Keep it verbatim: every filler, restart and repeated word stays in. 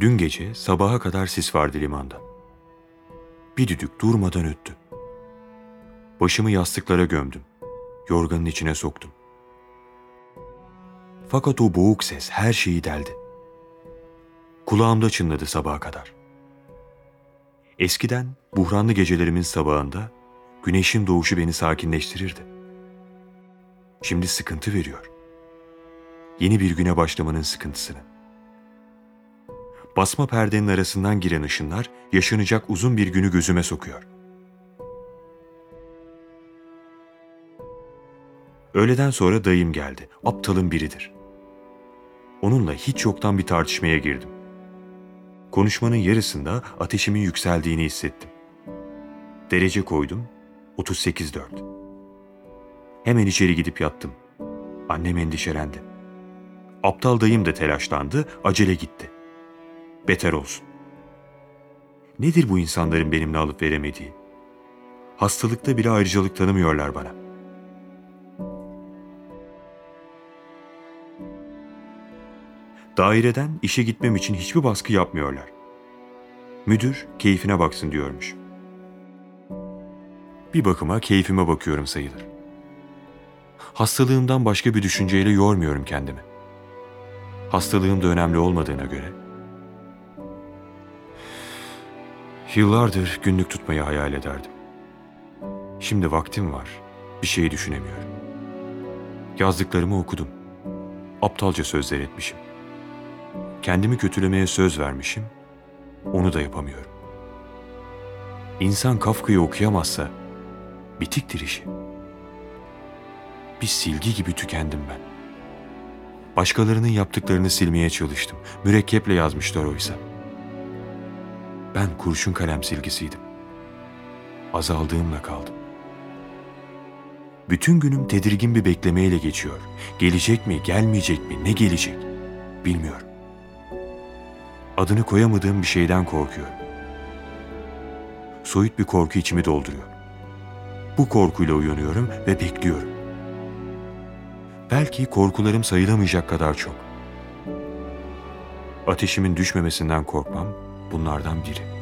Dün gece sabaha kadar sis vardı limanda. Bir düdük durmadan öttü. Başımı yastıklara gömdüm. Yorganın içine soktum. Fakat o boğuk ses her şeyi deldi. Kulağımda çınladı sabaha kadar. Eskiden buhranlı gecelerimin sabahında güneşin doğuşu beni sakinleştirirdi. Şimdi sıkıntı veriyor. Yeni bir güne başlamanın sıkıntısını. Basma perdenin arasından giren ışınlar yaşanacak uzun bir günü gözüme sokuyor. Öğleden sonra dayım geldi. Aptalın biridir. Onunla hiç yoktan bir tartışmaya girdim. Konuşmanın yarısında ateşimin yükseldiğini hissettim. Derece koydum, otuz sekiz dört. Hemen içeri gidip yattım. Annem endişelendi. Aptal dayım da telaşlandı, acele gitti. Beter olsun. Nedir bu insanların benimle alıp veremediği? Hastalıkta bile ayrıcalık tanımıyorlar bana. Daireden işe gitmem için hiçbir baskı yapmıyorlar. Müdür keyfine baksın diyormuş. Bir bakıma keyfime bakıyorum sayılır. Hastalığımdan başka bir düşünceyle yormuyorum kendimi. Hastalığım da önemli olmadığına göre. Yıllardır günlük tutmayı hayal ederdim. Şimdi vaktim var, bir şey düşünemiyorum. Yazdıklarımı okudum. Aptalca sözler etmişim. Kendimi kötülemeye söz vermişim, onu da yapamıyorum. İnsan Kafka'yı okuyamazsa bitiktir işi. Bir silgi gibi tükendim ben. Başkalarının yaptıklarını silmeye çalıştım. Mürekkeple yazmışlar oysa. Ben kurşun kalem silgisiydim. Azaldığımla kaldım. Bütün günüm tedirgin bir beklemeyle geçiyor. Gelecek mi, gelmeyecek mi, ne gelecek bilmiyorum. Adını koyamadığım bir şeyden korkuyorum. Soyut bir korku içimi dolduruyor. Bu korkuyla uyanıyorum ve bekliyorum. Belki korkularım sayılamayacak kadar çok. Ateşimin düşmemesinden korkmam bunlardan biri.